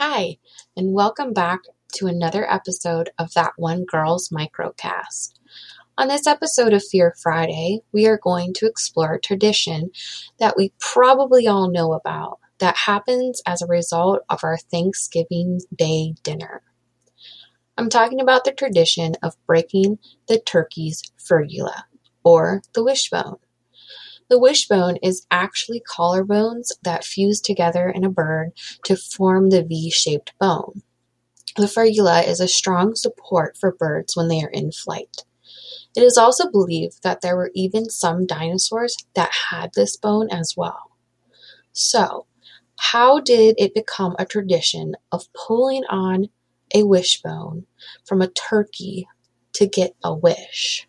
Hi, and welcome back to another episode of That One Girl's Microcast. On this episode of Fear Friday, we are going to explore a tradition that we probably all know about that happens as a result of our Thanksgiving Day dinner. I'm talking about the tradition of breaking the turkey's fibula, or the wishbone. The wishbone is actually collarbones that fuse together in a bird to form the V-shaped bone. The fibula is a strong support for birds when they are in flight. It is also believed that there were even some dinosaurs that had this bone as well. So, how did it become a tradition of pulling on a wishbone from a turkey to get a wish?